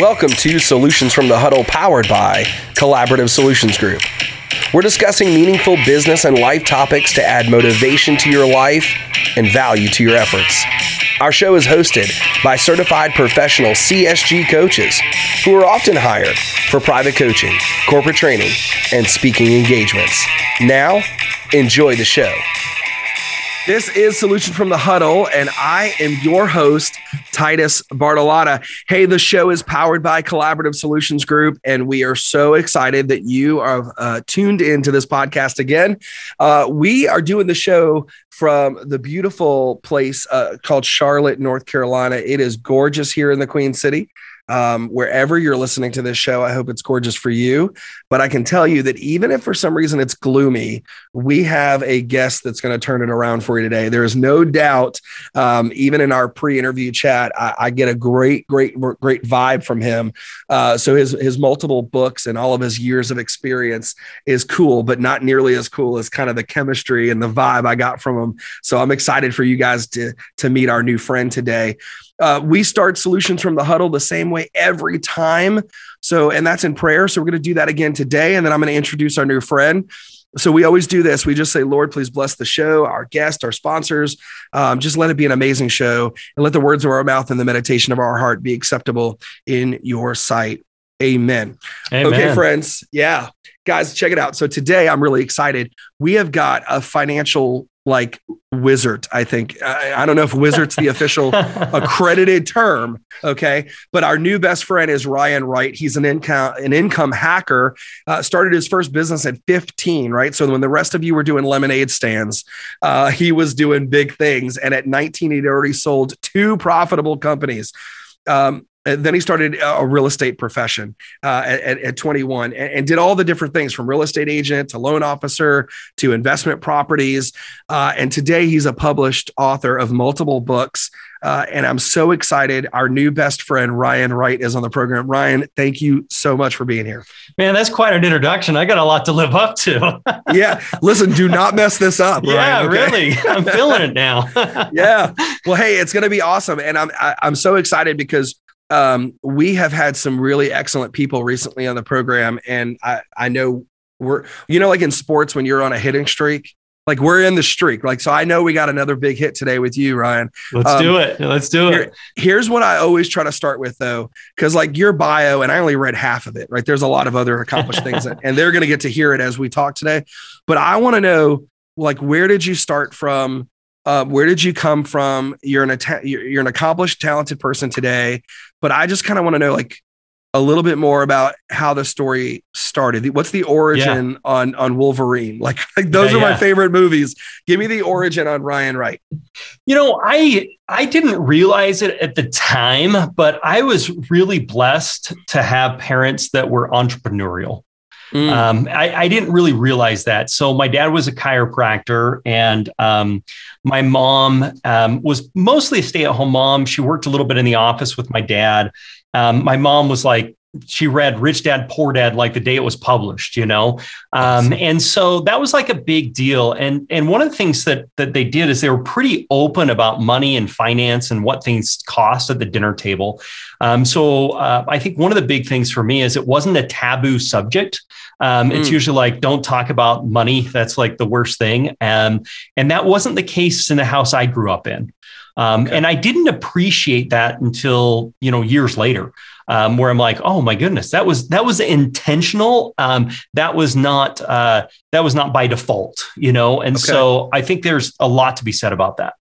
Welcome to Solutions from the Huddle, powered by Collaborative Solutions Group. We're discussing meaningful business and life topics to add motivation to your life and value to your efforts. Our show is hosted by certified professional CSG coaches who are often hired for private coaching, corporate training, and speaking engagements. Now, enjoy the show. This is Solutions from the Huddle, and I am your host, Titus Bartolotta. Hey, the show is powered by Collaborative Solutions Group, and we are so excited that you are tuned into this podcast again. We are doing the show from the beautiful place called Charlotte, North Carolina. It is gorgeous here in the Queen City. Wherever you're listening to this show, I hope it's gorgeous for you. But I can tell you that even if for some reason it's gloomy, we have a guest that's going to turn it around for you today. There is no doubt, even in our pre-interview chat, I get a great vibe from him. So his multiple books and all of his years of experience is cool, but not nearly as cool as kind of the chemistry and the vibe I got from him. So I'm excited for you guys to meet our new friend today. We start Solutions from the Huddle the same way every time. So, and that's in prayer. So we're going to do that again today. And then I'm going to introduce our new friend. So we always do this. We just say, Lord, please bless the show, our guest, our sponsors. Just let it be an amazing show, and let the words of our mouth and the meditation of our heart be acceptable in your sight. Amen. Amen. Okay, friends. Yeah. Guys, check it out. So today I'm really excited. We have got a financial like wizard, I think. I don't know if wizard's the official accredited term, okay? But our new best friend is Ryan Wright. He's an income hacker, started his first business at 15, right? So when the rest of you were doing lemonade stands, he was doing big things. And at 19, he'd already sold 2 profitable companies. And then he started a real estate profession at 21 and did all the different things from real estate agent to loan officer to investment properties. And today he's a published author of multiple books. And I'm so excited. Our new best friend, Ryan Wright, is on the program. Ryan, thank you so much for being here. Man, that's quite an introduction. I got a lot to live up to. Yeah. Listen, do not mess this up. Yeah, Ryan, okay? Really. I'm feeling it now. Yeah. Well, hey, it's going to be awesome. And I'm so excited because we have had some really excellent people recently on the program. And I know we're, you know, like in sports, when you're on a hitting streak, like we're in the streak. Like, so I know we got another big hit today with you, Ryan. Let's do it. Here's what I always try to start with though. Cause like your bio, and I only read half of it, right? There's a lot of other accomplished things and they're going to get to hear it as we talk today. But I want to know, like, where did you start from? Where did you come from? You're an accomplished, talented person today, but I just kind of want to know like a little bit more about how the story started. What's the origin on Wolverine? Like those are my favorite movies. Give me the origin on Ryan Wright. You know, I didn't realize it at the time, but I was really blessed to have parents that were entrepreneurial. I didn't really realize that. So my dad was a chiropractor, and my mom was mostly a stay-at-home mom. She worked a little bit in the office with my dad. My mom was like, she read Rich Dad, Poor Dad, like the day it was published, you know? And so that was like a big deal. And one of the things that they did is they were pretty open about money and finance and what things cost at the dinner table. So I think one of the big things for me is it wasn't a taboo subject. It's usually like, don't talk about money. That's like the worst thing. And that wasn't the case in the house I grew up in. Okay. And I didn't appreciate that until, you know, years later. Where I'm like, oh my goodness, that was intentional. That was not by default, you know? And so I think there's a lot to be said about that.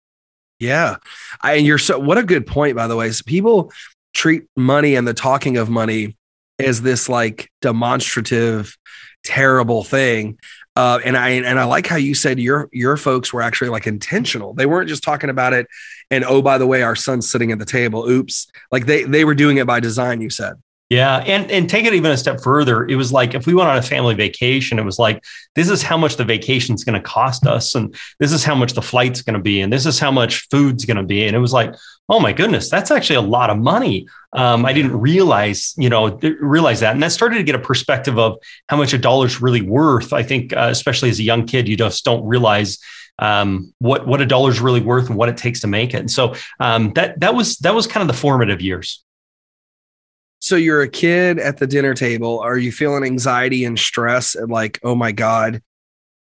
Yeah. What a good point, by the way. So people treat money and the talking of money as this like demonstrative, terrible thing. And I like how you said your folks were actually like intentional. They weren't just talking about it and, oh, by the way, our son's sitting at the table. Oops. Like they were doing it by design, you said. Yeah. And take it even a step further. It was like, if we went on a family vacation, it was like, this is how much the vacation's going to cost us. And this is how much the flight's going to be. And this is how much food's going to be. And it was like, oh my goodness, that's actually a lot of money. I didn't realize that. And that started to get a perspective of how much a dollar's really worth. I think, especially as a young kid, you just don't realize what a dollar's really worth and what it takes to make it. And so that was kind of the formative years. So you're a kid at the dinner table. Are you feeling anxiety and stress and like, oh my God,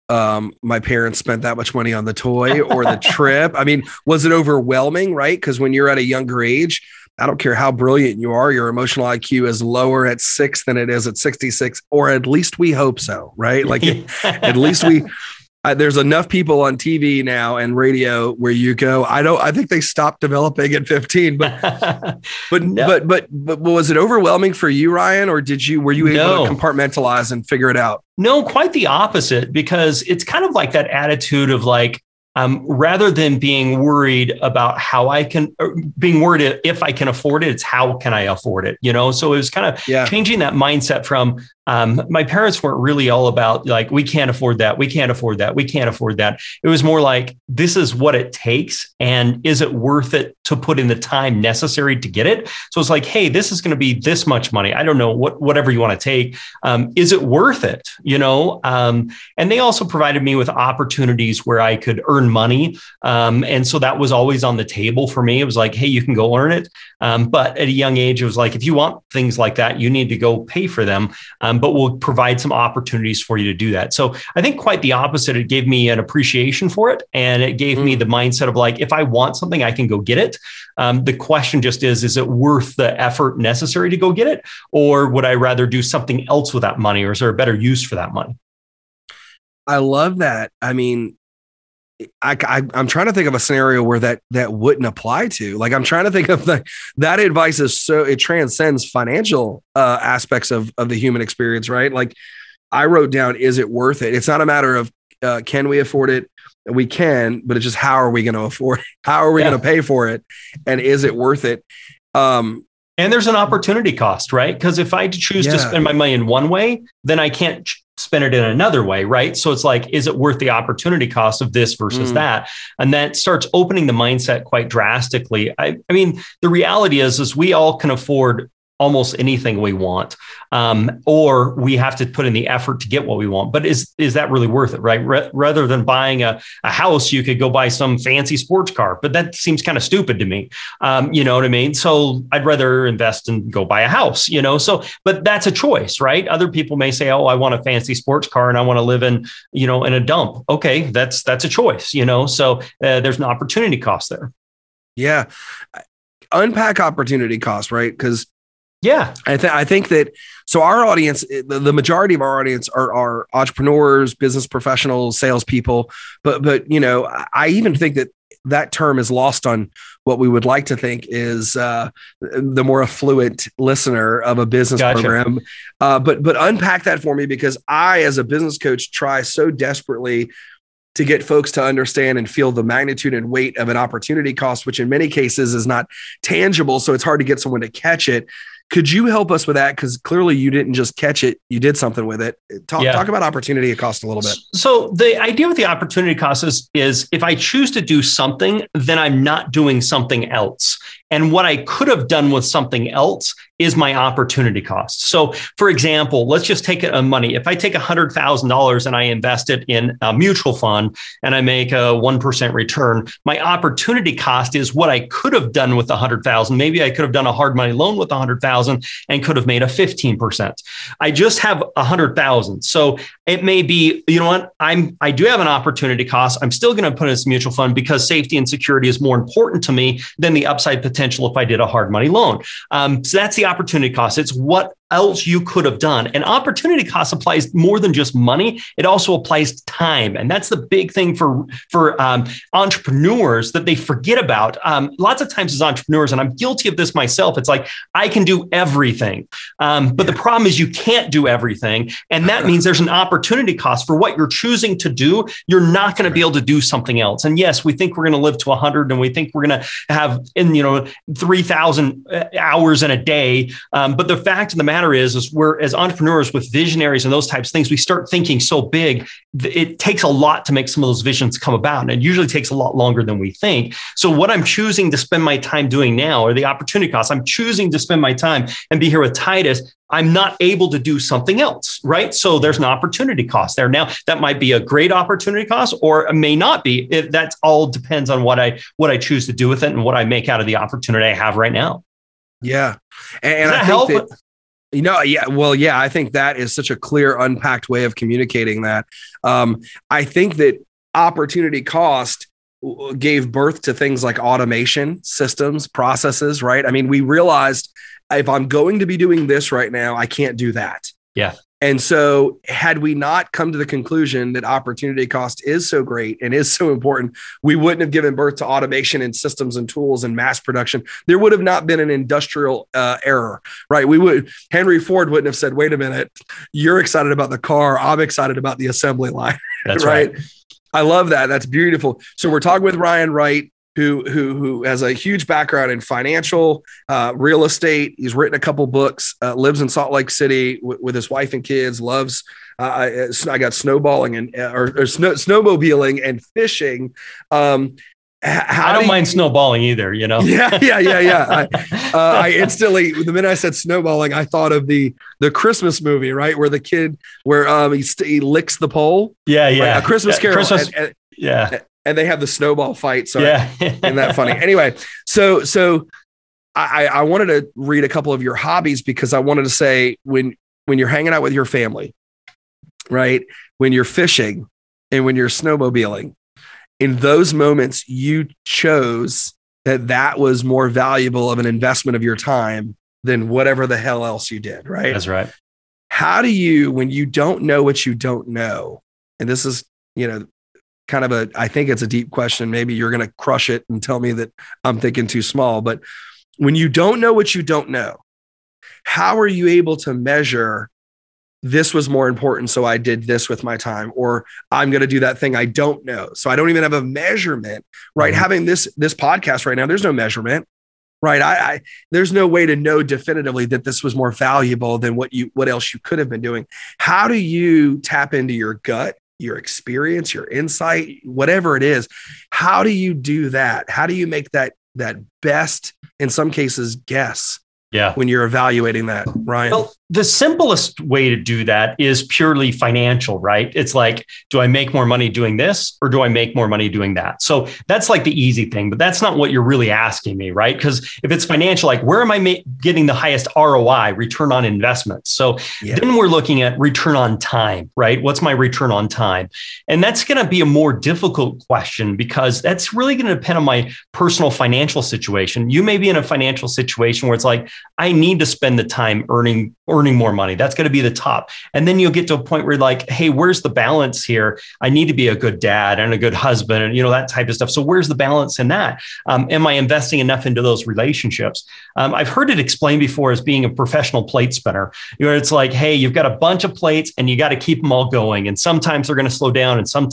my parents spent that much money on the toy or the trip? I mean, was it overwhelming, right? Because when you're at a younger age, I don't care how brilliant you are, your emotional IQ is lower at 6 than it is at 66, or at least we hope so, right? Like at least we... there's enough people on TV now and radio where you go, I think they stopped developing at 15, but was it overwhelming for you, Ryan? Or were you able to compartmentalize and figure it out? No, quite the opposite, because it's kind of like that attitude of like, rather than being worried about being worried if I can afford it, it's how can I afford it? You know, so it was kind of changing that mindset from my parents weren't really all about like, we can't afford that. We can't afford that. We can't afford that. It was more like, this is what it takes. And is it worth it to put in the time necessary to get it? So it's like, hey, this is going to be this much money. I don't know whatever you want to take. Is it worth it? You know? And they also provided me with opportunities where I could earn money. And so that was always on the table for me. It was like, hey, you can go earn it. But at a young age, it was like, if you want things like that, you need to go pay for them. But we'll provide some opportunities for you to do that. So I think quite the opposite. It gave me an appreciation for it. And it gave me the mindset of like, if I want something, I can go get it. The question just is it worth the effort necessary to go get it? Or would I rather do something else with that money? Or is there a better use for that money? I love that. I mean, I'm trying to think of a scenario where that wouldn't apply to. Like, I'm trying to think of that advice is so, it transcends financial aspects of the human experience, right? Like I wrote down, is it worth it? It's not a matter of can we afford it? We can, but it's just, how are we going to afford it? How are we going to pay for it? And is it worth it? And there's an opportunity cost, right? Because if I choose to spend my money in one way, then I can't spend it in another way, right? So it's like, is it worth the opportunity cost of this versus that? And that starts opening the mindset quite drastically. I mean, the reality is we all can afford almost anything we want, or we have to put in the effort to get what we want. But is that really worth it, right? Rather than buying a house, you could go buy some fancy sports car, but that seems kind of stupid to me. You know what I mean? So I'd rather invest and go buy a house, you know? So, but that's a choice, right? Other people may say, oh, I want a fancy sports car and I want to live in, you know, in a dump. Okay. That's a choice, you know? So there's an opportunity cost there. Yeah. Unpack opportunity cost, right? Because yeah, I think that, so our audience, the majority of our audience are entrepreneurs, business professionals, salespeople, but, you know, I even think that term is lost on what we would like to think is the more affluent listener of a business program. But unpack that for me, because I, as a business coach, try so desperately to get folks to understand and feel the magnitude and weight of an opportunity cost, which in many cases is not tangible. So it's hard to get someone to catch it. Could you help us with that? Because clearly you didn't just catch it. You did something with it. Talk about opportunity cost a little bit. So the idea with the opportunity cost is if I choose to do something, then I'm not doing something else. And what I could have done with something else is my opportunity cost. So for example, let's just take a money. If I take $100,000 and I invest it in a mutual fund and I make a 1% return, my opportunity cost is what I could have done with $100,000. Maybe I could have done a hard money loan with $100,000 and could have made a 15%. I just have $100,000. So it may be, you know what, I do have an opportunity cost. I'm still going to put in this mutual fund because safety and security is more important to me than the upside potential if I did a hard money loan. So that's the opportunity cost. It's what else you could have done. And opportunity cost applies more than just money. It also applies to time. And that's the big thing for entrepreneurs that they forget about. Lots of times as entrepreneurs, and I'm guilty of this myself, it's like, I can do everything. But the problem is you can't do everything. And that means there's an opportunity cost for what you're choosing to do. You're not going to be able to do something else. And yes, we think we're going to live to 100 and we think we're going to have 3,000 hours in a day. But the fact of the matter is we're, as entrepreneurs with visionaries and those types of things, we start thinking so big, it takes a lot to make some of those visions come about. And it usually takes a lot longer than we think. So what I'm choosing to spend my time doing now, or the opportunity costs, I'm choosing to spend my time and be here with Titus, I'm not able to do something else, right? So there's an opportunity cost there. Now that might be a great opportunity cost, or it may not be. That's all depends on what I choose to do with it and what I make out of the opportunity I have right now. Yeah. And I think that, you know, yeah, well, yeah, I think that is such a clear, unpacked way of communicating that. I think that opportunity cost gave birth to things like automation, systems, processes, right? I mean, we realized if I'm going to be doing this right now, I can't do that. Yeah. And so had we not come to the conclusion that opportunity cost is so great and is so important, we wouldn't have given birth to automation and systems and tools and mass production. There would have not been an industrial error, right? Henry Ford wouldn't have said, wait a minute, you're excited about the car. I'm excited about the assembly line. That's right. I love that. That's beautiful. So we're talking with Ryan Wright, who has a huge background in financial, real estate. He's written a couple books, lives in Salt Lake City with his wife and kids, loves, I got snowballing or snowmobiling and fishing. I don't mind snowballing either, you know? Yeah. I instantly, the minute I said snowballing, I thought of the Christmas movie, right? Where the kid, he licks the pole. Yeah. Like a Christmas Carol. And they have the snowball fight. So isn't that funny? Anyway, so I wanted to read a couple of your hobbies, because I wanted to say when you're hanging out with your family, right? When you're fishing and when you're snowmobiling, in those moments, you chose that was more valuable of an investment of your time than whatever the hell else you did, right? That's right. How do you, when you don't know what you don't know, and this is, you know, kind of I think it's a deep question. Maybe you're going to crush it and tell me that I'm thinking too small, but when you don't know what you don't know, how are you able to measure this was more important, so I did this with my time, or I'm going to do that thing I don't know, so I don't even have a measurement, right? Mm-hmm. Having this podcast right now, there's no measurement, right? I there's no way to know definitively that this was more valuable than what else you could have been doing. How do you tap into your gut, your experience, your insight, whatever it is? How do you do that? How do you make that best, in some cases, guess? Yeah. When you're evaluating that, Ryan? Well, the simplest way to do that is purely financial, right? It's like, do I make more money doing this, or do I make more money doing that? So that's like the easy thing, but that's not what you're really asking me, right? Because if it's financial, like where am I getting the highest ROI, return on investment? So then we're looking at return on time, right? What's my return on time? And that's going to be a more difficult question, because that's really going to depend on my personal financial situation. You may be in a financial situation where it's like, I need to spend the time earning more money. That's going to be the top. And then you'll get to a point where you're like, hey, where's the balance here? I need to be a good dad and a good husband and, you know, that type of stuff. So where's the balance in that? Am I investing enough into those relationships? I've heard it explained before as being a professional plate spinner. You know, it's like, hey, you've got a bunch of plates and you got to keep them all going. And sometimes they're going to slow down and some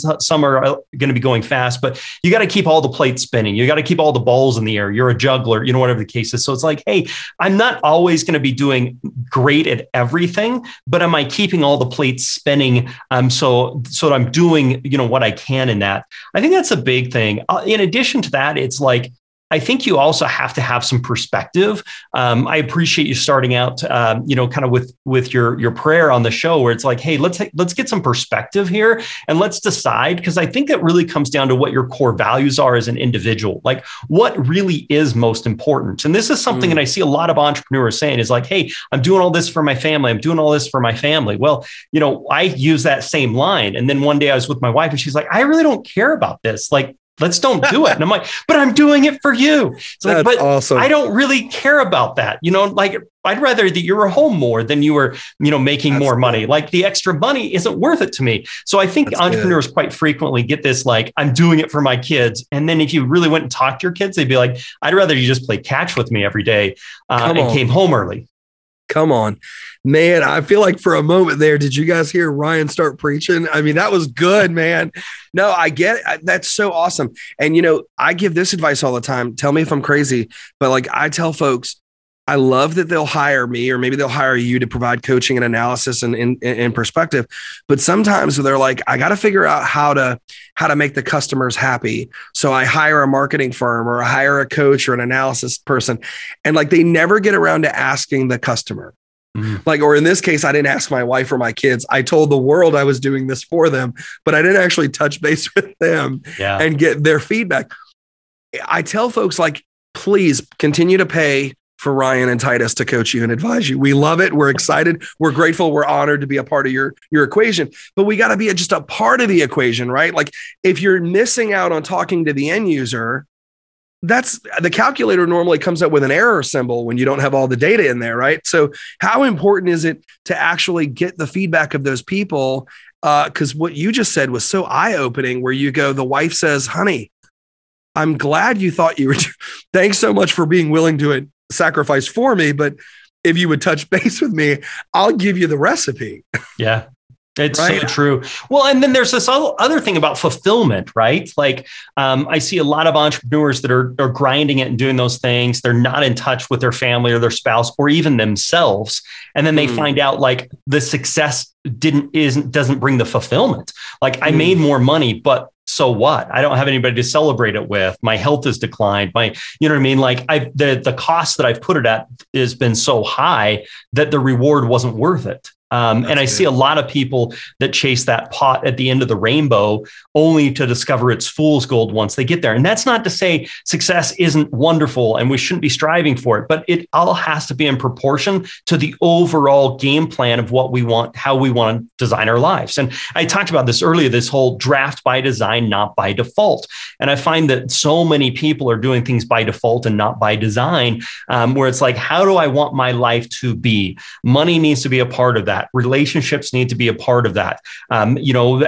are going to be going fast, but you got to keep all the plates spinning. You got to keep all the balls in the air. You're a juggler, you know, whatever the case is. So it's like, hey, I'm not always going to be doing great at everything, but am I keeping all the plates spinning? So I'm doing, you know, what I can in that. I think that's a big thing. In addition to that, it's like, I think you also have to have some perspective. I appreciate you starting out, you know, kind of with your prayer on the show, where it's like, hey, let's get some perspective here and let's decide, because I think it really comes down to what your core values are as an individual. Like, what really is most important? And this is something that I see a lot of entrepreneurs saying is like, hey, I'm doing all this for my family. I'm doing all this for my family. Well, you know, I use that same line. And then one day I was with my wife and she's like, I really don't care about this. Like, let's don't do it. And I'm like, but I'm doing it for you. It's like, that's awesome. I don't really care about that. You know, like I'd rather that you were home more than you were, you know, making that's more good. Money. Like the extra money isn't worth it to me. So I think that's entrepreneurs good. Quite frequently get this, like, I'm doing it for my kids. And then if you really went and talked to your kids, they'd be like, I'd rather you just play catch with me every day and came home early. Come on, man. I feel like for a moment there, did you guys hear Ryan start preaching? I mean, that was good, man. No, I get it. That's so awesome. And, you know, I give this advice all the time. Tell me if I'm crazy, but like I tell folks, I love that they'll hire me, or maybe they'll hire you to provide coaching and analysis and perspective. But sometimes they're like, I got to figure out how to make the customers happy. So I hire a marketing firm, or I hire a coach or an analysis person. And like, they never get around to asking the customer. Like, or in this case, I didn't ask my wife or my kids. I told the world I was doing this for them, but I didn't actually touch base with them and get their feedback. I tell folks, like, please continue to pay for Ryan and Titus to coach you and advise you. We love it. We're excited. We're grateful. We're honored to be a part of your equation, but we got to be just a part of the equation, right? Like if you're missing out on talking to the end user, that's the calculator normally comes up with an error symbol when you don't have all the data in there, right? So how important is it to actually get the feedback of those people? Because what you just said was so eye-opening where you go, the wife says, honey, I'm glad you thought you were, thanks so much for being willing to sacrifice for me. But if you would touch base with me, I'll give you the recipe. Yeah. It's right. So true. Well, and then there's this other thing about fulfillment, right? Like I see a lot of entrepreneurs that are grinding it and doing those things. They're not in touch with their family or their spouse or even themselves. And then they find out like the success doesn't bring the fulfillment. Like I made more money, but so what? I don't have anybody to celebrate it with. My health has declined. You know what I mean? Like the cost that I've put it at has been so high that the reward wasn't worth it. And I see a lot of people that chase that pot at the end of the rainbow only to discover it's fool's gold once they get there. And that's not to say success isn't wonderful and we shouldn't be striving for it, but it all has to be in proportion to the overall game plan of what we want, how we want to design our lives. And I talked about this earlier, this whole draft by design, not by default. And I find that so many people are doing things by default and not by design, where it's like, how do I want my life to be? Money needs to be a part of that. Relationships need to be a part of that.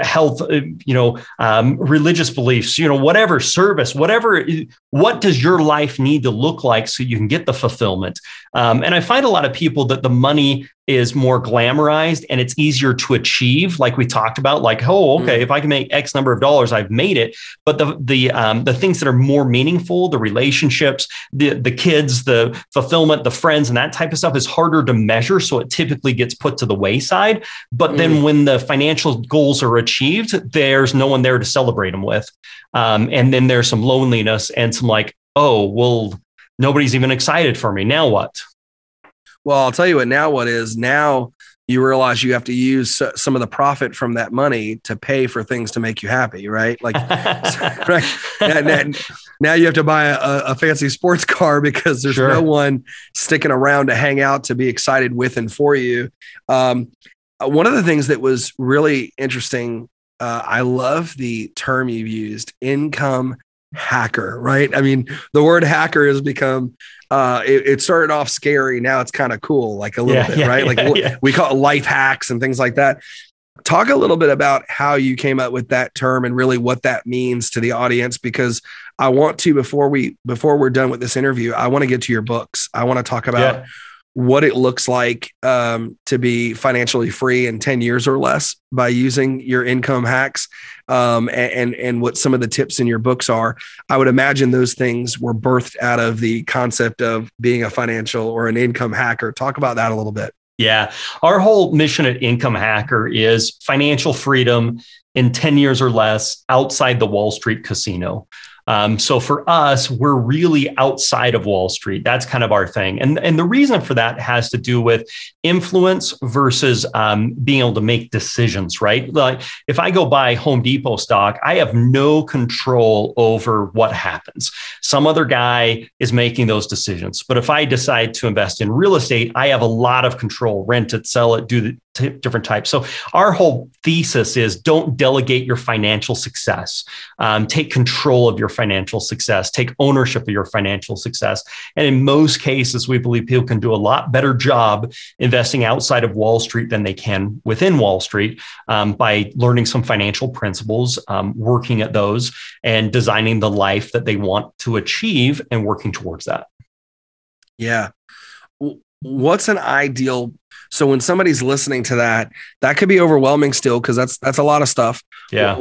Health, religious beliefs, whatever, service, whatever. What does your life need to look like so you can get the fulfillment? And I find a lot of people that the money is more glamorized and it's easier to achieve. Like we talked about, like, oh, okay, if I can make X number of dollars, I've made it. But the things that are more meaningful, the relationships, the kids, the fulfillment, the friends, and that type of stuff is harder to measure. So it typically gets put to the wayside. But then when the financial goals are achieved, there's no one there to celebrate them with. And then there's some loneliness and some like, oh, well, nobody's even excited for me. Now what? Well, I'll tell you what now what is. Now you realize you have to use some of the profit from that money to pay for things to make you happy, right? Like right? Now you have to buy a fancy sports car because there's no one sticking around to hang out to be excited with and for you. One of the things that was really interesting, I love the term you've used, income hacker, right? I mean, the word hacker has become, it started off scary. Now it's kind of cool, like a little bit, right? We call it life hacks and things like that. Talk a little bit about how you came up with that term and really what that means to the audience, because I want to, before we're done with this interview, I want to get to your books. I want to talk about what it looks like to be financially free in 10 years or less by using your income hacks and what some of the tips in your books are. I would imagine those things were birthed out of the concept of being a financial or an income hacker. Talk about that a little bit. Yeah. Our whole mission at Income Hacker is financial freedom in 10 years or less outside the Wall Street casino. So for us, we're really outside of Wall Street. That's kind of our thing. And the reason for that has to do with influence versus being able to make decisions, right? Like if I go buy Home Depot stock, I have no control over what happens. Some other guy is making those decisions. But if I decide to invest in real estate, I have a lot of control, rent it, sell it, do the different types. So our whole thesis is don't delegate your financial success. Take control of your financial success. Take ownership of your financial success. And in most cases, we believe people can do a lot better job investing outside of Wall Street than they can within Wall Street by learning some financial principles, working at those and designing the life that they want to achieve and working towards that. Yeah. What's an ideal? So when somebody's listening to that, that could be overwhelming still, because that's a lot of stuff. Yeah.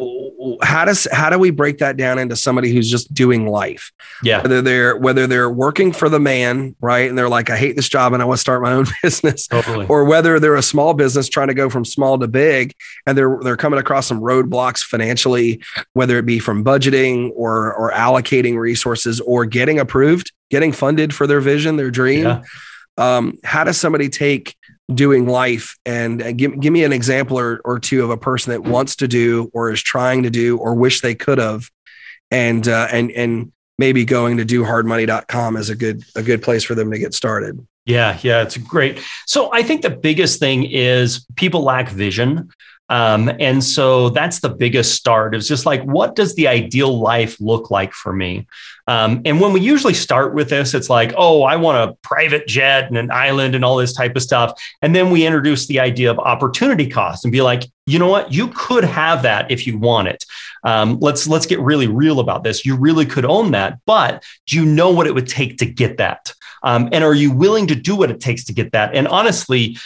How do we break that down into somebody who's just doing life? Yeah. Whether they're working for the man, right? And they're like, I hate this job and I want to start my own business. Totally. Or whether they're a small business trying to go from small to big and they're coming across some roadblocks financially, whether it be from budgeting or allocating resources or getting approved, getting funded for their vision, their dream. Yeah. How does somebody take doing life and give me an example or two of a person that wants to do or is trying to do or wish they could have and maybe going to dohardmoney.com is a good place for them to get started. Yeah, it's great. So I think the biggest thing is people lack vision. And so that's the biggest start is just like, what does the ideal life look like for me? And when we usually start with this, it's like, oh, I want a private jet and an island and all this type of stuff. And then we introduce the idea of opportunity cost and be like, you know what, you could have that if you want it. Let's get really real about this. You really could own that, but do you know what it would take to get that? And are you willing to do what it takes to get that? And honestly,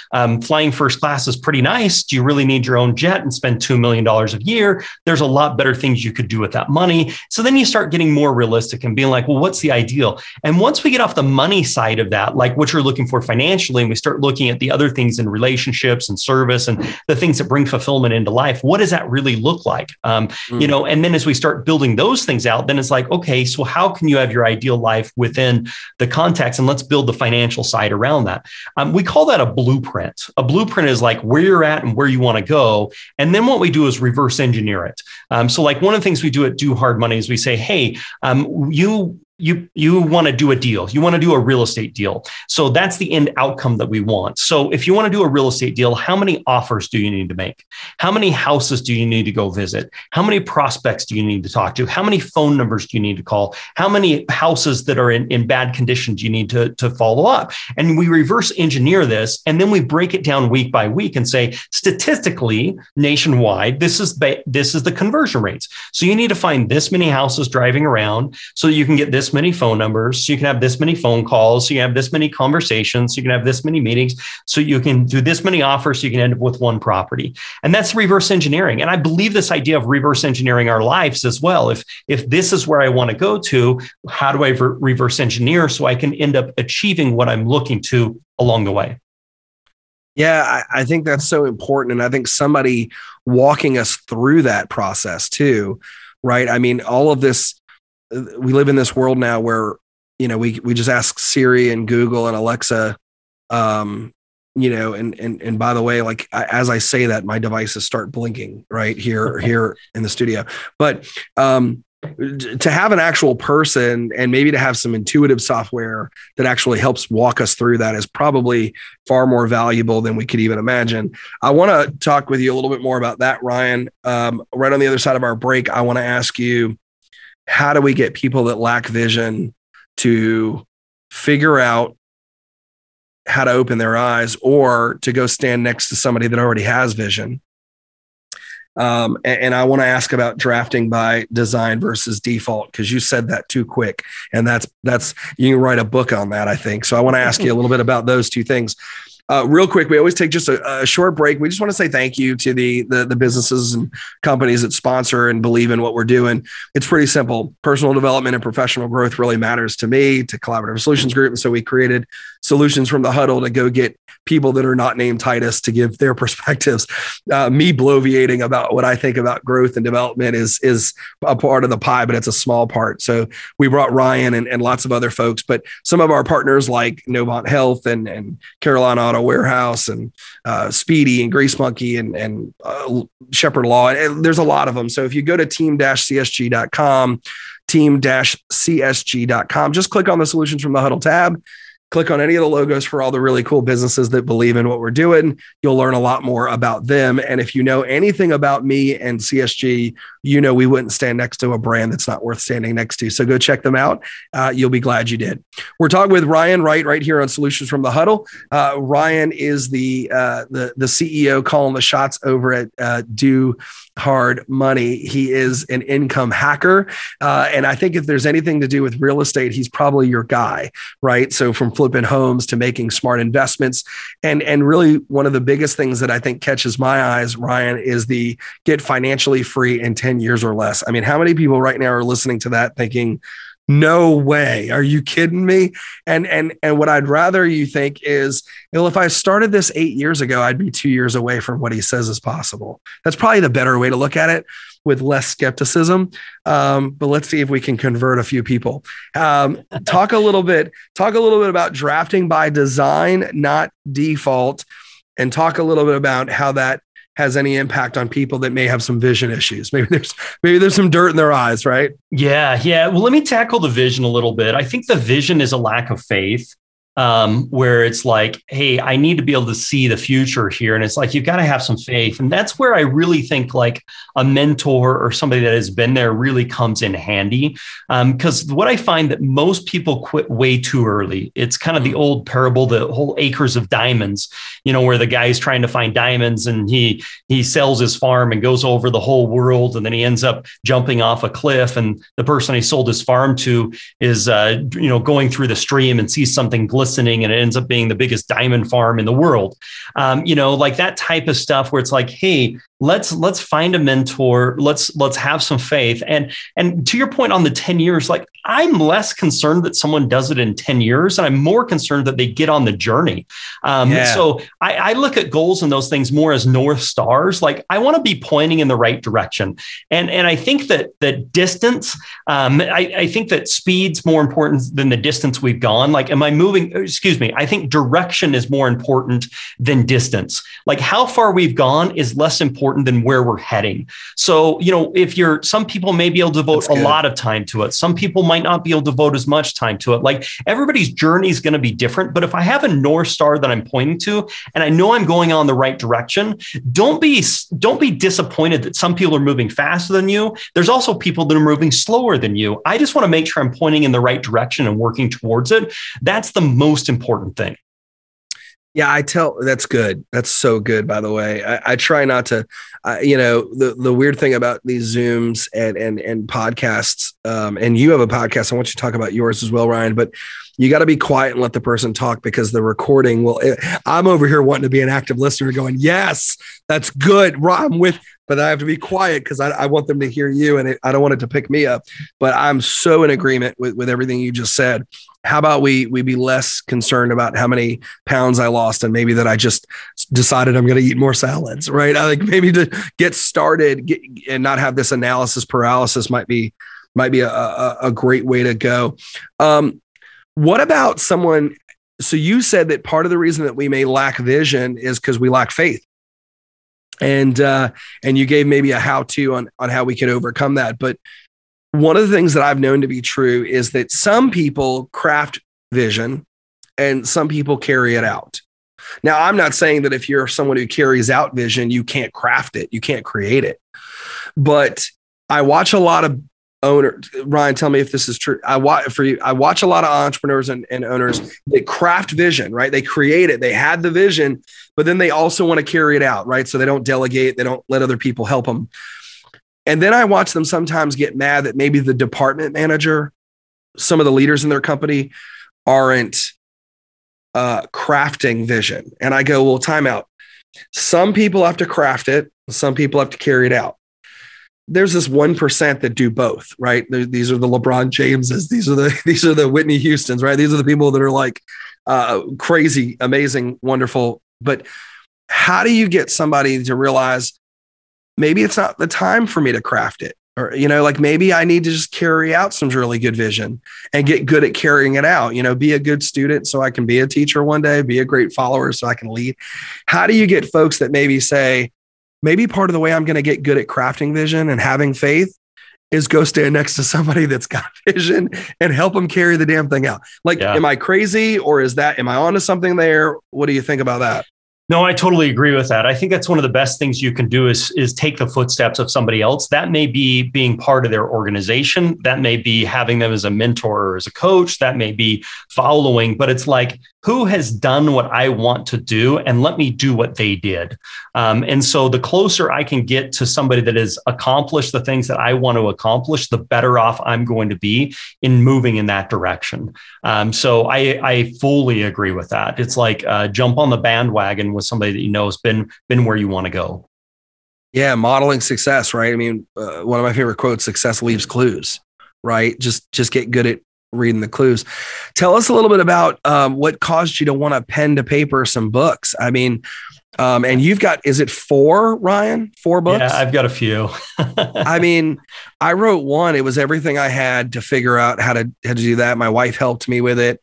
flying first class is pretty nice. Do you really need your own jet and spend $2 million a year? There's a lot better things you could do with that money. So then you start getting more realistic and being like, well, what's the ideal? And once we get off the money side of that, like what you're looking for financially, and we start looking at the other things in relationships and service and the things that bring fulfillment into life, what does that really look like? You know, and then as we start building those things out, then it's like, okay, so how can you have your ideal life within the context? And let's build the financial side around that. We call that a blueprint. A blueprint is like where you're at and where you want to go. And then what we do is reverse engineer it. So like one of the things we do at Do Hard Money is we say, hey, you want to do a deal. You want to do a real estate deal. So that's the end outcome that we want. So if you want to do a real estate deal, how many offers do you need to make? How many houses do you need to go visit? How many prospects do you need to talk to? How many phone numbers do you need to call? How many houses that are in bad condition do you need to follow up? And we reverse engineer this. And then we break it down week by week and say, statistically, nationwide, this is the conversion rates. So you need to find this many houses driving around so you can get this many phone numbers, so you can have this many phone calls, so you can have this many conversations, so you can have this many meetings, so you can do this many offers, so you can end up with one property. And that's reverse engineering. And I believe this idea of reverse engineering our lives as well. If this is where I want to go to, how do I reverse engineer so I can end up achieving what I'm looking to along the way? Yeah, I think that's so important. And I think somebody walking us through that process too, right? I mean, all of this, we live in this world now where, you know, we just ask Siri and Google and Alexa, you know, and by the way, like as I say that, my devices start blinking right here in the studio. But to have an actual person and maybe to have some intuitive software that actually helps walk us through that is probably far more valuable than we could even imagine. I want to talk with you a little bit more about that, Ryan. Right on the other side of our break, I want to ask you, how do we get people that lack vision to figure out how to open their eyes or to go stand next to somebody that already has vision? And I want to ask about drafting by design versus default, because you said that too quick. And that's you can write a book on that, I think. So I want to ask you a little bit about those two things. Real quick, we always take just a short break. We just want to say thank you to the businesses and companies that sponsor and believe in what we're doing. It's pretty simple. Personal development and professional growth really matters to me, to Collaborative Solutions Group. And so we created Solutions from the Huddle to go get people that are not named Titus to give their perspectives. Me bloviating about what I think about growth and development is a part of the pie, but it's a small part. So we brought Ryan and lots of other folks, but some of our partners like Novant Health and Carolina Auto Warehouse and Speedy and Grease Monkey and Shepherd Law. And there's a lot of them. So if you go to team-csg.com, just click on the Solutions from the Huddle tab, click on any of the logos for all the really cool businesses that believe in what we're doing. You'll learn a lot more about them. And if you know anything about me and CSG, you know we wouldn't stand next to a brand that's not worth standing next to. So go check them out. You'll be glad you did. We're talking with Ryan Wright right here on Solutions from the Huddle. Ryan is the CEO calling the shots over at Do Hard Money. He is an income hacker. And I think if there's anything to do with real estate, he's probably your guy, right? So from flipping homes to making smart investments. And really one of the biggest things that I think catches my eyes, Ryan, is the get financially free in 10 years or less. I mean, how many people right now are listening to that thinking, no way. Are you kidding me? And what I'd rather you think is, well, if I started this 8 years ago, I'd be 2 years away from what he says is possible. That's probably the better way to look at it, with less skepticism. But let's see if we can convert a few people. Talk a little bit about drafting by design, not default, and talk a little bit about how that has any impact on people that may have some vision issues. Maybe there's some dirt in their eyes, right? Yeah. Well, let me tackle the vision a little bit. I think the vision is a lack of faith, where it's like, hey, I need to be able to see the future here. And it's like, you've got to have some faith. And that's where I really think like a mentor or somebody that has been there really comes in handy. Because what I find that most people quit way too early. It's kind of the old parable, the whole acres of diamonds, you know, where the guy's trying to find diamonds and he sells his farm and goes over the whole world. And then he ends up jumping off a cliff. And the person he sold his farm to is, going through the stream and sees something glistening, and it ends up being the biggest diamond farm in the world. Like that type of stuff where it's like, hey, let's find a mentor. Let's have some faith. And to your point on the 10 years, like I'm less concerned that someone does it in 10 years. And I'm more concerned that they get on the journey. So I look at goals and those things more as North Stars. Like I want to be pointing in the right direction. And I think that distance, I think that speed's more important than the distance we've gone. Like, am I moving? Excuse me. I think direction is more important than distance. Like how far we've gone is less important than where we're heading. So, some people may be able to devote a lot of time to it. Some people might not be able to devote as much time to it. Like everybody's journey is going to be different, but if I have a North Star that I'm pointing to, and I know I'm going on the right direction, don't be disappointed that some people are moving faster than you. There's also people that are moving slower than you. I just want to make sure I'm pointing in the right direction and working towards it. That's the most important thing. Yeah, that's good. That's so good, by the way. I try not to, the weird thing about these Zooms and podcasts, and you have a podcast, I want you to talk about yours as well, Ryan, but you got to be quiet and let the person talk because the recording I'm over here wanting to be an active listener going, yes, that's good. I'm with, but I have to be quiet because I want them to hear you and I don't want it to pick me up, but I'm so in agreement with everything you just said. How about we be less concerned about how many pounds I lost and maybe that I just decided I'm going to eat more salads, right? I think maybe to get started and not have this analysis paralysis might be a great way to go. What about someone? So you said that part of the reason that we may lack vision is because we lack faith. And you gave maybe a how-to on how we could overcome that. But one of the things that I've known to be true is that some people craft vision and some people carry it out. Now, I'm not saying that if you're someone who carries out vision, you can't craft it, you can't create it. But I watch a lot of owners, Ryan, tell me if this is true. I watch a lot of entrepreneurs and owners that craft vision, right? They create it, they had the vision, but then they also want to carry it out, right? So they don't delegate, they don't let other people help them. And then I watch them sometimes get mad that maybe the department manager, some of the leaders in their company aren't crafting vision. And I go, well, time out. Some people have to craft it. Some people have to carry it out. There's this 1% that do both, right? These are the LeBron Jameses. These are the Whitney Houstons, right? These are the people that are like crazy, amazing, wonderful. But how do you get somebody to realize maybe it's not the time for me to craft it? Or, maybe I need to just carry out some really good vision and get good at carrying it out, be a good student so I can be a teacher one day, be a great follower so I can lead. How do you get folks that maybe say, maybe part of the way I'm going to get good at crafting vision and having faith is go stand next to somebody that's got vision and help them carry the damn thing out. Am I crazy or am I onto something there? What do you think about that? No, I totally agree with that. I think that's one of the best things you can do is take the footsteps of somebody else. That may be being part of their organization. That may be having them as a mentor or as a coach. That may be following, but it's like, who has done what I want to do and let me do what they did. And so the closer I can get to somebody that has accomplished the things that I want to accomplish, the better off I'm going to be in moving in that direction. So I fully agree with that. It's like jump on the bandwagon with somebody that you know has been where you want to go. Yeah. Modeling success, right? I mean, one of my favorite quotes, success leaves clues, right? Just get good at reading the clues. Tell us a little bit about what caused you to want to pen to paper some books. I mean, and you've got, is it 4, Ryan? 4 books? Yeah, I've got a few. I mean, I wrote one. It was everything I had to figure out how to do that. My wife helped me with it.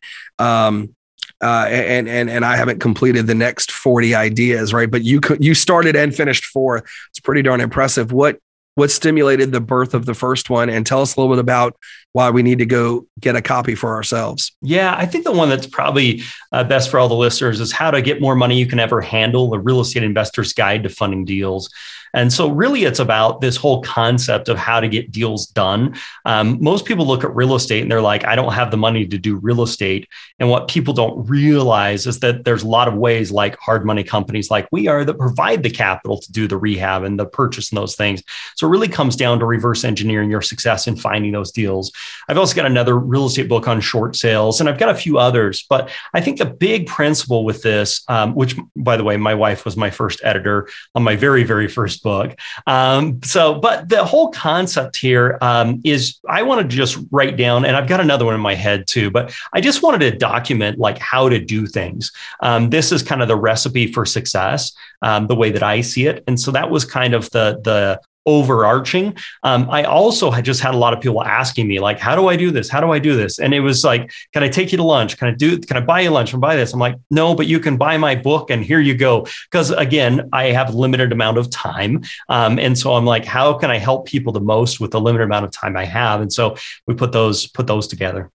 and I haven't completed the next 40 ideas, right? But you started and finished 4. It's pretty darn impressive. What stimulated the birth of the first one? And tell us a little bit about why we need to go get a copy for ourselves. Yeah, I think the one that's probably best for all the listeners is How to Get More Money You Can Ever Handle, a Real Estate Investor's Guide to Funding Deals. And so really it's about this whole concept of how to get deals done. Most people look at real estate and they're like, I don't have the money to do real estate. And what people don't realize is that there's a lot of ways, like hard money companies like we are, that provide the capital to do the rehab and the purchase and those things. So it really comes down to reverse engineering your success in finding those deals. I've also got another real estate book on short sales, and I've got a few others. But I think the big principle with this, which, by the way, my wife was my first editor on my very, very first book. But the whole concept here is I want to just write down, and I've got another one in my head too, but I just wanted to document like how to do things. This is kind of the recipe for success, the way that I see it. And so that was kind of the overarching. I also had just had a lot of people asking me like, how do I do this? How do I do this? And it was like, can I take you to lunch? Can I buy you lunch and buy this? I'm like, no, but you can buy my book and here you go. Because again, I have a limited amount of time. And so I'm like, how can I help people the most with the limited amount of time I have? And so we put those together.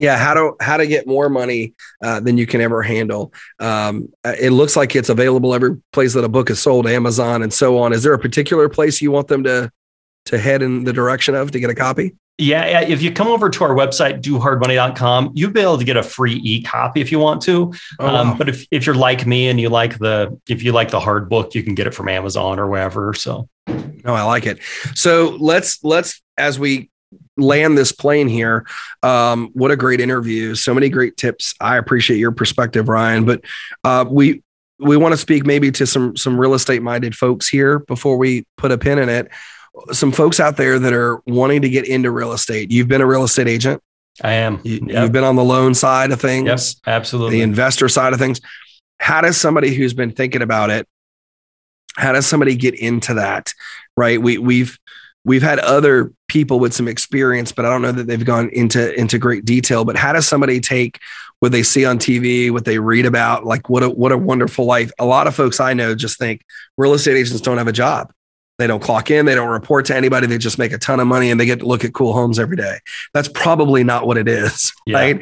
Yeah, how to get more money than you can ever handle. It looks like it's available every place that a book is sold, Amazon and so on. Is there a particular place you want them to head in the direction of to get a copy? Yeah, if you come over to our website, dohardmoney.com, you'll be able to get a free e-copy if you want to. Wow. But if you're like me and if you like the hard book, you can get it from Amazon or wherever. So, no, I like it. So let's as we land this plane here. What a great interview. So many great tips. I appreciate your perspective, Ryan, but we want to speak maybe to some real estate minded folks here before we put a pin in it. Some folks out there that are wanting to get into real estate. You've been a real estate agent. I am. Yep. You've been on the loan side of things. Yes, absolutely. The investor side of things. How does somebody who's been thinking about it, how does somebody get into that? Right. We've had other people with some experience, but I don't know that they've gone into great detail. But how does somebody take what they see on TV, what they read about, like what a wonderful life? A lot of folks I know just think real estate agents don't have a job. They don't clock in. They don't report to anybody. They just make a ton of money and they get to look at cool homes every day. That's probably not what it is, yeah.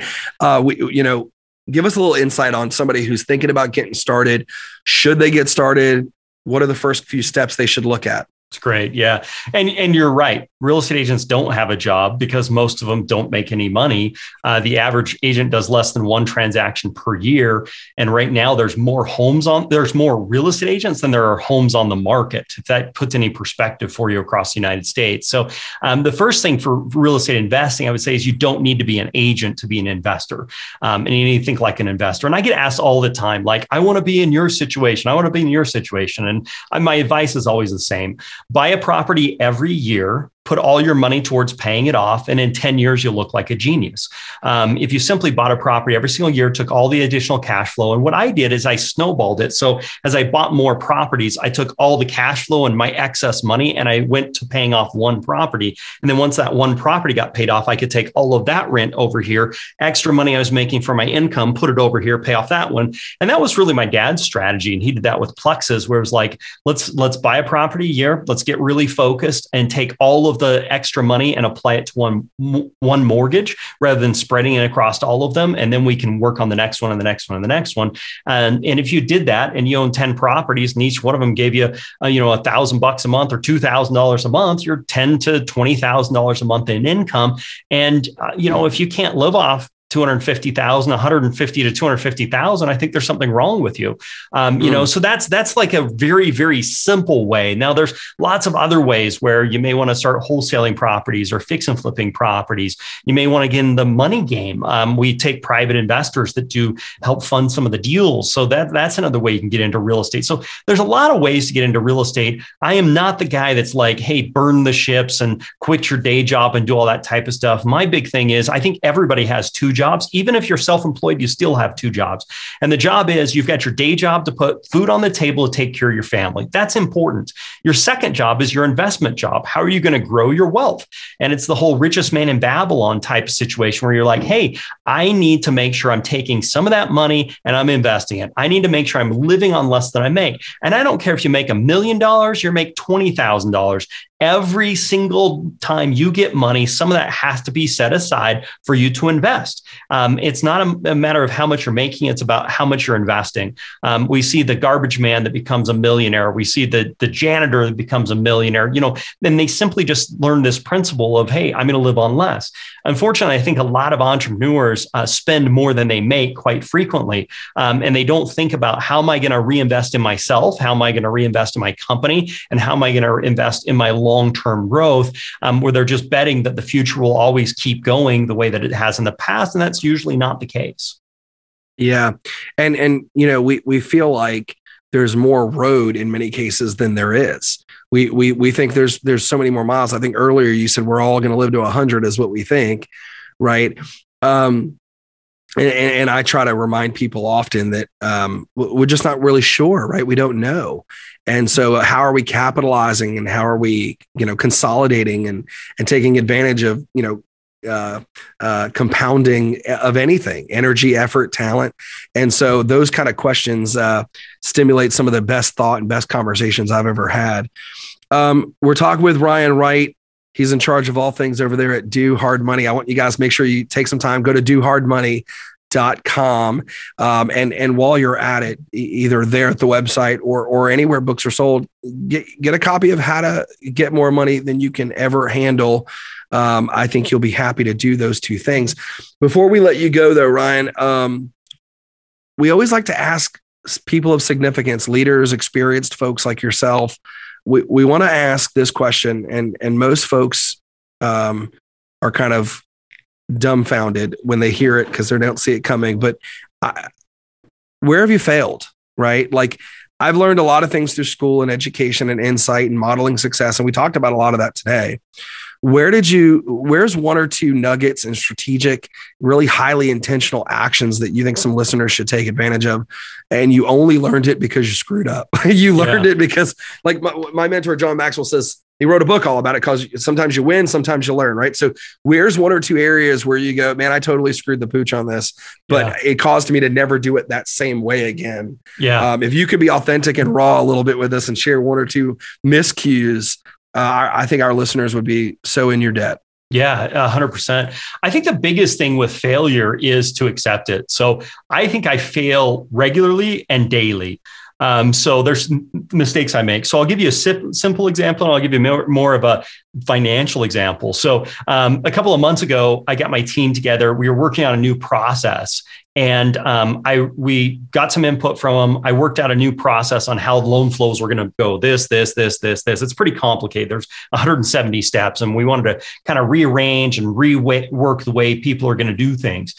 Right? Give us a little insight on somebody who's thinking about getting started. Should they get started? What are the first few steps they should look at? It's great. Yeah. And you're right. Real estate agents don't have a job because most of them don't make any money. The average agent does less than one transaction per year. And right now there's more real estate agents than there are homes on the market. If that puts any perspective for you across the United States. So the first thing for real estate investing, I would say, is you don't need to be an agent to be an investor. And you need to think like an investor. And I get asked all the time, like, I want to be in your situation. I want to be in your situation. And my advice is always the same. Buy a property every year, put all your money towards paying it off, and in 10 years, you'll look like a genius. If you simply bought a property every single year, took all the additional cash flow, and what I did is I snowballed it. So as I bought more properties, I took all the cash flow and my excess money, and I went to paying off one property. And then once that one property got paid off, I could take all of that rent over here, extra money I was making for my income, put it over here, pay off that one. And that was really my dad's strategy. And he did that with Plexus, where it was like, let's buy a property a year, let's get really focused and take all of the extra money and apply it to one mortgage rather than spreading it across all of them. And then we can work on the next one and the next one and the next one. And if you did that and you own 10 properties and each one of them gave you, $1,000 a month or $2,000 a month, you're $10,000 to $20,000 a month in income. And, if you can't live off $250,000, $150,000 to $250,000, I think there's something wrong with you. So that's like a very, very simple way. Now there's lots of other ways where you may want to start wholesaling properties or fix and flipping properties. You may want to get in the money game. We take private investors that do help fund some of the deals. So that's another way you can get into real estate. So there's a lot of ways to get into real estate. I am not the guy that's like, hey, burn the ships and quit your day job and do all that type of stuff. My big thing is I think everybody has two jobs. Even if you're self-employed, you still have two jobs. And the job is you've got your day job to put food on the table to take care of your family. That's important. Your second job is your investment job. How are you going to grow your wealth? And it's the whole richest man in Babylon type of situation where you're like, hey, I need to make sure I'm taking some of that money and I'm investing it. I need to make sure I'm living on less than I make. And I don't care if you make $1 million, you make $20,000. Every single time you get money, some of that has to be set aside for you to invest. It's not a matter of how much you're making. It's about how much you're investing. We see the garbage man that becomes a millionaire. We see the janitor that becomes a millionaire. You know, then they simply just learn this principle of, hey, I'm going to live on less. Unfortunately, I think a lot of entrepreneurs spend more than they make quite frequently. And they don't think about how am I going to reinvest in myself? How am I going to reinvest in my company? And how am I going to invest in my long-term growth, where they're just betting that the future will always keep going the way that it has in the past. And that's usually not the case. Yeah. And you know, we feel like there's more road in many cases than there is. We think there's so many more miles. I think earlier you said we're all going to live to 100 is what we think, right? And I try to remind people often that we're just not really sure, right? We don't know. And so how are we capitalizing and how are we, you know, consolidating and taking advantage of, you know, compounding of anything, energy, effort, talent. And so those kind of questions stimulate some of the best thought and best conversations I've ever had. We're talking with Ryan Wright. He's in charge of all things over there at Do Hard Money. I want you guys to make sure you take some time, go to dohardmoney.com. And while you're at it, either there at the website or anywhere books are sold, get a copy of How to Get More Money Than You Can Ever Handle. I think you'll be happy to do those two things. Before we let you go though, Ryan, we always like to ask people of significance, leaders, experienced folks like yourself, we want to ask this question, and most folks are kind of dumbfounded when they hear it because they don't see it coming. But where have you failed, right? Like, I've learned a lot of things through school and education and insight and modeling success, and we talked about a lot of that today. Where's one or two nuggets and strategic, really highly intentional actions that you think some listeners should take advantage of? And you only learned it because you screwed up. You learned it because, like my mentor, John Maxwell, says, he wrote a book all about it, because sometimes you win, sometimes you learn, right? So where's one or two areas where you go, man, I totally screwed the pooch on this, but it caused me to never do it that same way again. Yeah. If you could be authentic and raw a little bit with us and share one or two miscues, I think our listeners would be so in your debt. Yeah, 100%. I think the biggest thing with failure is to accept it. So I think I fail regularly and daily. So there's mistakes I make. So I'll give you a simple example, and I'll give you more of a financial example. So a couple of months ago, I got my team together. We were working on a new process. And we got some input from them. I worked out a new process on how loan flows were going to go. This. It's pretty complicated. There's 170 steps. And we wanted to kind of rearrange and rework the way people are going to do things.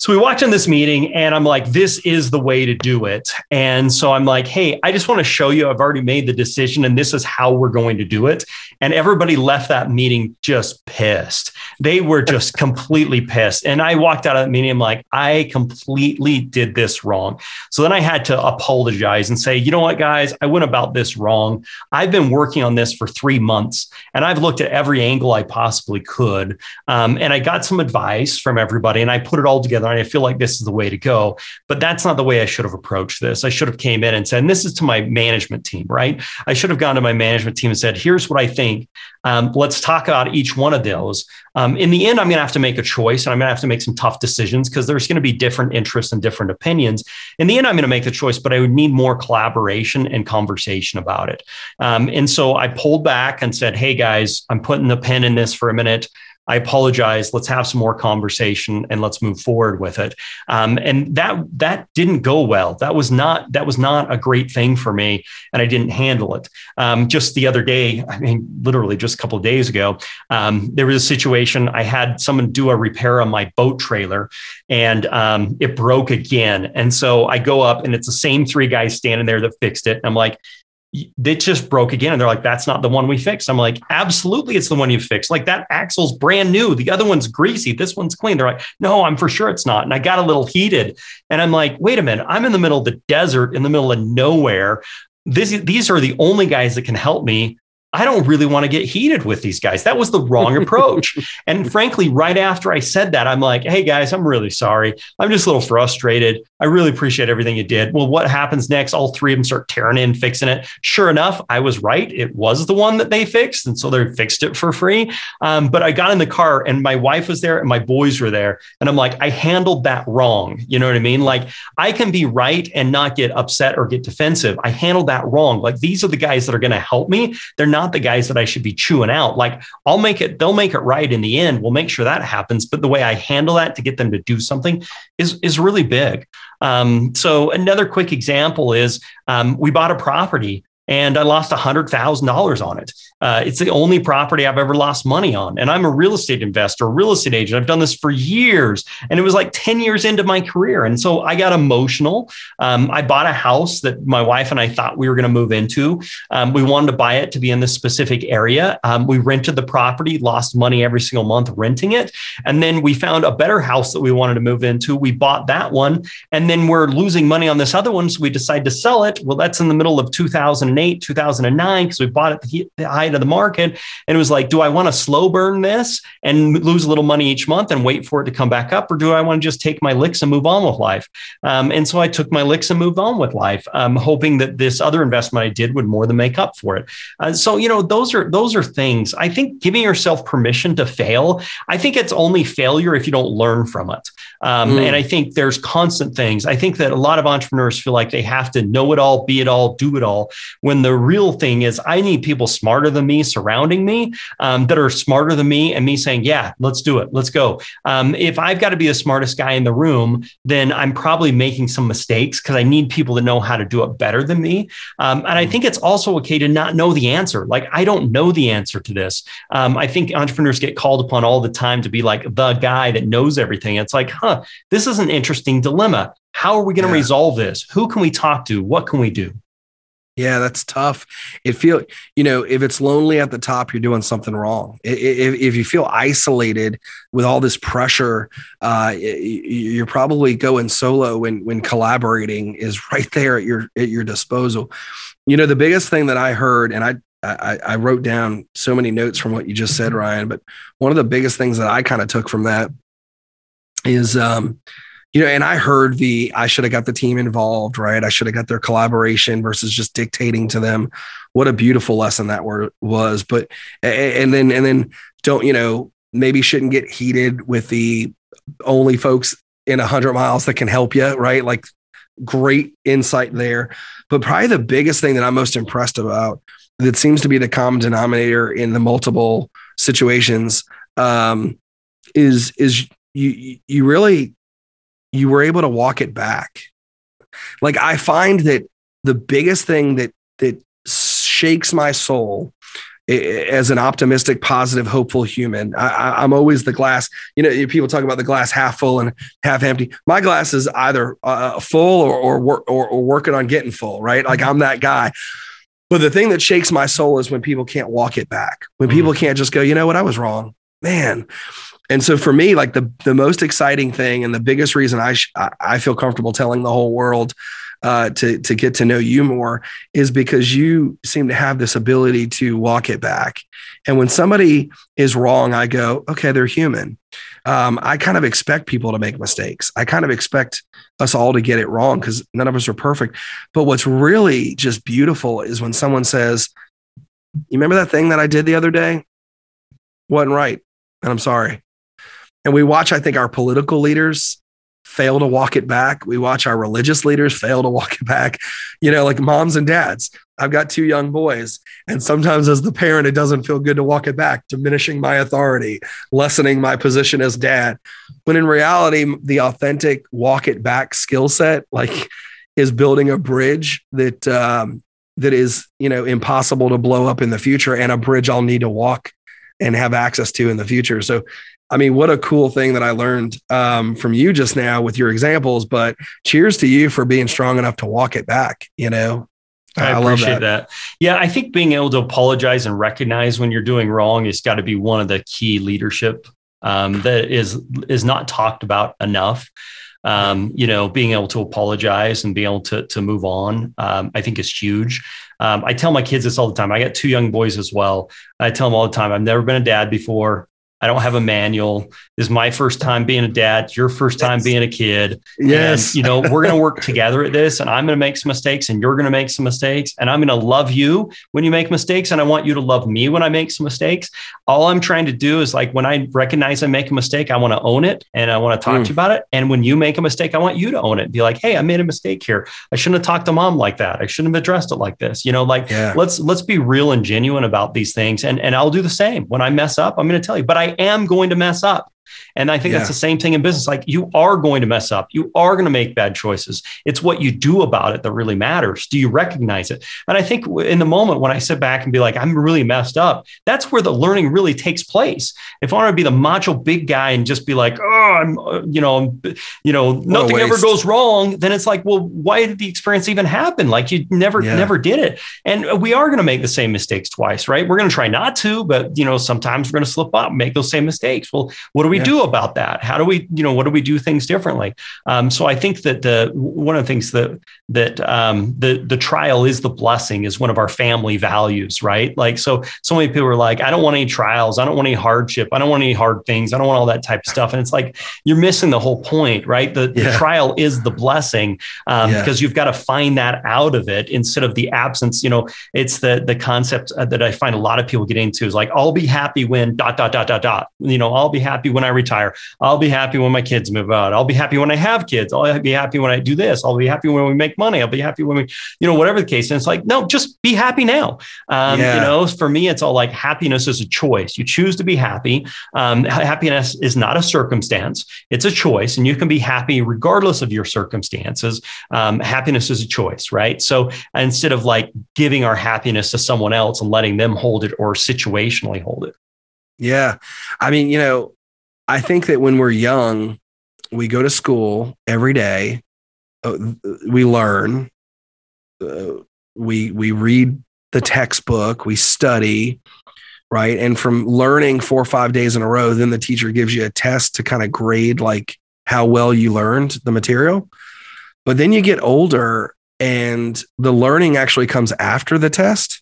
So we walked in this meeting and I'm like, this is the way to do it. And so I'm like, hey, I just want to show you I've already made the decision and this is how we're going to do it. And everybody left that meeting just pissed. They were just completely pissed. And I walked out of that meeting, I'm like, I completely did this wrong. So then I had to apologize and say, you know what, guys, I went about this wrong. I've been working on this for 3 months and I've looked at every angle I possibly could. And I got some advice from everybody and I put it all together. I feel like this is the way to go, but that's not the way I should have approached this. I should have came in and said, and this is to my management team, right? I should have gone to my management team and said, here's what I think. Let's talk about each one of those. In the end, I'm going to have to make a choice and I'm going to have to make some tough decisions because there's going to be different interests and different opinions. In the end, I'm going to make the choice, but I would need more collaboration and conversation about it. And so I pulled back and said, hey guys, I'm putting the pen in this for a minute. I apologize. Let's have some more conversation and let's move forward with it. And that didn't go well. That was not a great thing for me, and I didn't handle it. Just the other day, I mean, literally just a couple of days ago, there was a situation. I had someone do a repair on my boat trailer, and it broke again. And so I go up, and it's the same three guys standing there that fixed it. And I'm like, it just broke again. And they're like, that's not the one we fixed. I'm like, absolutely, it's the one you fixed. Like, that axle's brand new. The other one's greasy. This one's clean. They're like, no, I'm for sure it's not. And I got a little heated. And I'm like, wait a minute, I'm in the middle of the desert, in the middle of nowhere. These are the only guys that can help me. I don't really want to get heated with these guys. That was the wrong approach. And frankly, right after I said that, I'm like, hey guys, I'm really sorry. I'm just a little frustrated. I really appreciate everything you did. Well, what happens next? All three of them start tearing in, fixing it. Sure enough, I was right. It was the one that they fixed. And so they fixed it for free. But I got in the car and my wife was there and my boys were there. And I'm like, I handled that wrong. You know what I mean? Like, I can be right and not get upset or get defensive. I handled that wrong. Like, these are the guys that are going to help me. They're not the guys that I should be chewing out. Like, I'll make it, they'll make it right in the end. We'll make sure that happens. But the way I handle that to get them to do something is really big. So another quick example is we bought a property and I lost $100,000 on it. It's the only property I've ever lost money on. And I'm a real estate investor, real estate agent. I've done this for years. And it was like 10 years into my career. And so I got emotional. I bought a house that my wife and I thought we were going to move into. We wanted to buy it to be in this specific area. We rented the property, lost money every single month renting it. And then we found a better house that we wanted to move into. We bought that one. And then we're losing money on this other one. So we decided to sell it. Well, that's in the middle of 2008, 2009, because we bought it at the height of the market. And it was like, do I want to slow burn this and lose a little money each month and wait for it to come back up? Or do I want to just take my licks and move on with life? And so I took my licks and moved on with life, hoping that this other investment I did would more than make up for it. So, you know, those are things. I think giving yourself permission to fail. I think it's only failure if you don't learn from it. And I think there's constant things. I think that a lot of entrepreneurs feel like they have to know it all, be it all, do it all. When the real thing is, I need people smarter than me surrounding me that are smarter than me and me saying, yeah, let's do it. Let's go. If I've got to be the smartest guy in the room, then I'm probably making some mistakes because I need people to know how to do it better than me. And I think it's also okay to not know the answer. Like, I don't know the answer to this. I think entrepreneurs get called upon all the time to be like the guy that knows everything. It's like, huh, this is an interesting dilemma. How are we going to resolve this? Who can we talk to? What can we do? Yeah, that's tough. It feel, you know, if it's lonely at the top, you're doing something wrong. If you feel isolated with all this pressure, you're probably going solo when collaborating is right there at your disposal. You know, the biggest thing that I heard, and I wrote down so many notes from what you just said, Ryan, but one of the biggest things that I kind of took from that is, you know, and I heard I should have got the team involved, right? I should have got their collaboration versus just dictating to them. What a beautiful lesson that was. But, and then don't, you know, maybe shouldn't get heated with the only folks in 100 miles that can help you, right? Like, great insight there. But probably the biggest thing that I'm most impressed about that seems to be the common denominator in the multiple situations is you really, you were able to walk it back. Like, I find that the biggest thing that shakes my soul as an optimistic, positive, hopeful human, I'm always the glass. You know, people talk about the glass half full and half empty. My glass is either full or working on getting full, right? Like, I'm that guy. But the thing that shakes my soul is when people can't walk it back, when people can't just go, you know what, I was wrong, man. And so for me, like the most exciting thing and the biggest reason I feel comfortable telling the whole world to get to know you more is because you seem to have this ability to walk it back. And when somebody is wrong, I go, okay, they're human. I kind of expect people to make mistakes. I kind of expect us all to get it wrong because none of us are perfect. But what's really just beautiful is when someone says, you remember that thing that I did the other day? Wasn't right. And I'm sorry. And we watch, I think, our political leaders fail to walk it back. We watch our religious leaders fail to walk it back. You know, like moms and dads. I've got 2 young boys. And sometimes as the parent, it doesn't feel good to walk it back, diminishing my authority, lessening my position as dad. When in reality, the authentic walk it back skill set, like, is building a bridge that is, you know, impossible to blow up in the future, and a bridge I'll need to walk and have access to in the future. So, I mean, what a cool thing that I learned from you just now with your examples, but cheers to you for being strong enough to walk it back, you know? I appreciate that. Yeah, I think being able to apologize and recognize when you're doing wrong has got to be one of the key leadership that is not talked about enough. You know, being able to apologize and being able to move on, I think is huge. I tell my kids this all the time. I got two young boys as well. I tell them all the time, I've never been a dad before. I don't have a manual. This is my first time being a dad. It's your first time being a kid. Yes. And, you know, we're going to work together at this, and I'm going to make some mistakes and you're going to make some mistakes, and I'm going to love you when you make mistakes. And I want you to love me when I make some mistakes. All I'm trying to do is, like, when I recognize I make a mistake, I want to own it and I want to talk to you about it. And when you make a mistake, I want you to own it and be like, hey, I made a mistake here. I shouldn't have talked to mom like that. I shouldn't have addressed it like this. You know, like let's be real and genuine about these things. And I'll do the same. When I mess up, I'm going to tell you, but I am going to mess up. And I think that's the same thing in business. Like, you are going to mess up. You are going to make bad choices. It's what you do about it that really matters. Do you recognize it? And I think in the moment when I sit back and be like, I'm really messed up, that's where the learning really takes place. If I want to be the macho big guy and just be like, oh, I'm nothing ever goes wrong, then it's like, well, why did the experience even happen? Like, you never did it. And we are going to make the same mistakes twice, right? We're going to try not to, but, you know, sometimes we're going to slip up and make those same mistakes. Well, what do we do about that? How do we, what do we do things differently? So I think that one of the things that the trial is the blessing is one of our family values, right? Like, so many people are like, I don't want any trials. I don't want any hardship. I don't want any hard things. I don't want all that type of stuff. And it's like, you're missing the whole point, right? The trial is the blessing because you've got to find that out of it instead of the absence. You know, it's the concept that I find a lot of people get into is like, I'll be happy when ... I'll be happy when I retire. I'll be happy when my kids move out. I'll be happy when I have kids. I'll be happy when I do this. I'll be happy when we make money. I'll be happy when we, whatever the case. And it's like, no, just be happy now. For me, it's all like, happiness is a choice. You choose to be happy. Happiness is not a circumstance. It's a choice, and you can be happy regardless of your circumstances. Happiness is a choice, right? So instead of like giving our happiness to someone else and letting them hold it or situationally hold it. Yeah. I mean, I think that when we're young, we go to school every day, we learn, we read the textbook, we study, right? And from learning 4 or 5 days in a row, then the teacher gives you a test to kind of grade like how well you learned the material. But then you get older and the learning actually comes after the test,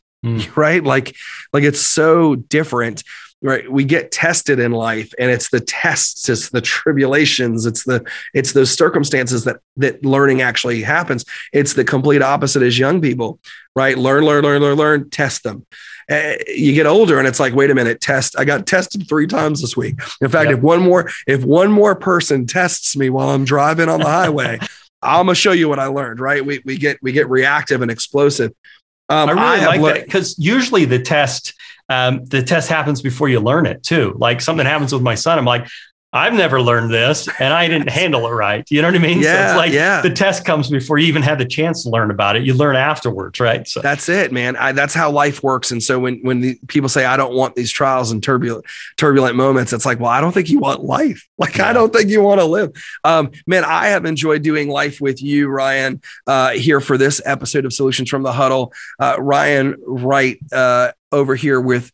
right? Like it's so different. Right. We get tested in life, and it's the tests, it's the tribulations, it's those circumstances that learning actually happens. It's the complete opposite as young people, right? Learn, test them. You get older and it's like, wait a minute, test. I got tested 3 times this week. In fact, if one more person tests me while I'm driving on the highway, I'm going to show you what I learned, right? We get reactive and explosive. I like that because usually the test happens before you learn it too. Like, something happens with my son. I'm like, I've never learned this and I didn't handle it right. You know what I mean? Yeah, so it's like the test comes before you even had the chance to learn about it. You learn afterwards, right? So that's it, man. That's how life works. And so when the people say, I don't want these trials and turbulent moments, it's like, well, I don't think you want life. Like, I don't think you want to live. Man, I have enjoyed doing life with you, Ryan, here for this episode of Solutions from the Huddle. Ryan Wright, over here with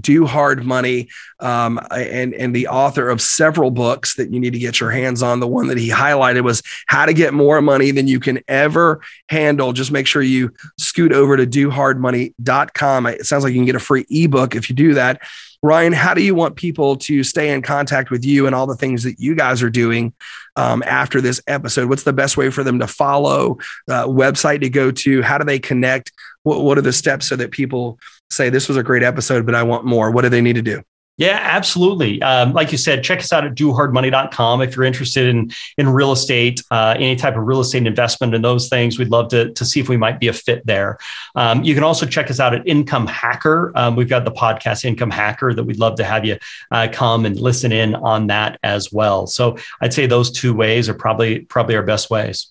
Do Hard Money, and the author of several books that you need to get your hands on. The one that he highlighted was How to Get More Money Than You Can Ever Handle. Just make sure you scoot over to dohardmoney.com. It sounds like you can get a free ebook if you do that. Ryan, how do you want people to stay in contact with you and all the things that you guys are doing after this episode? What's the best way for them to follow, website to go to? How do they connect? What are the steps so that people say, this was a great episode, but I want more? What do they need to do? Yeah, absolutely. Like you said, check us out at dohardmoney.com. If you're interested in real estate, any type of real estate investment and those things, we'd love to see if we might be a fit there. You can also check us out at Income Hacker. We've got the podcast Income Hacker that we'd love to have you come and listen in on that as well. So I'd say those two ways are probably our best ways.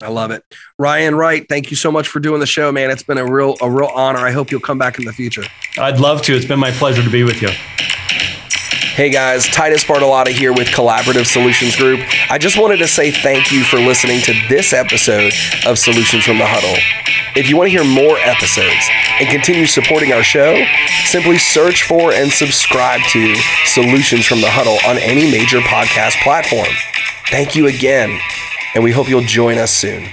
I love it. Ryan Wright, thank you so much for doing the show, man. It's been a real honor. I hope you'll come back in the future. I'd love to. It's been my pleasure to be with you. Hey guys, Titus Bartolotta here with Collaborative Solutions Group. I just wanted to say thank you for listening to this episode of Solutions from the Huddle. If you want to hear more episodes and continue supporting our show, simply search for and subscribe to Solutions from the Huddle on any major podcast platform. Thank you again, and we hope you'll join us soon.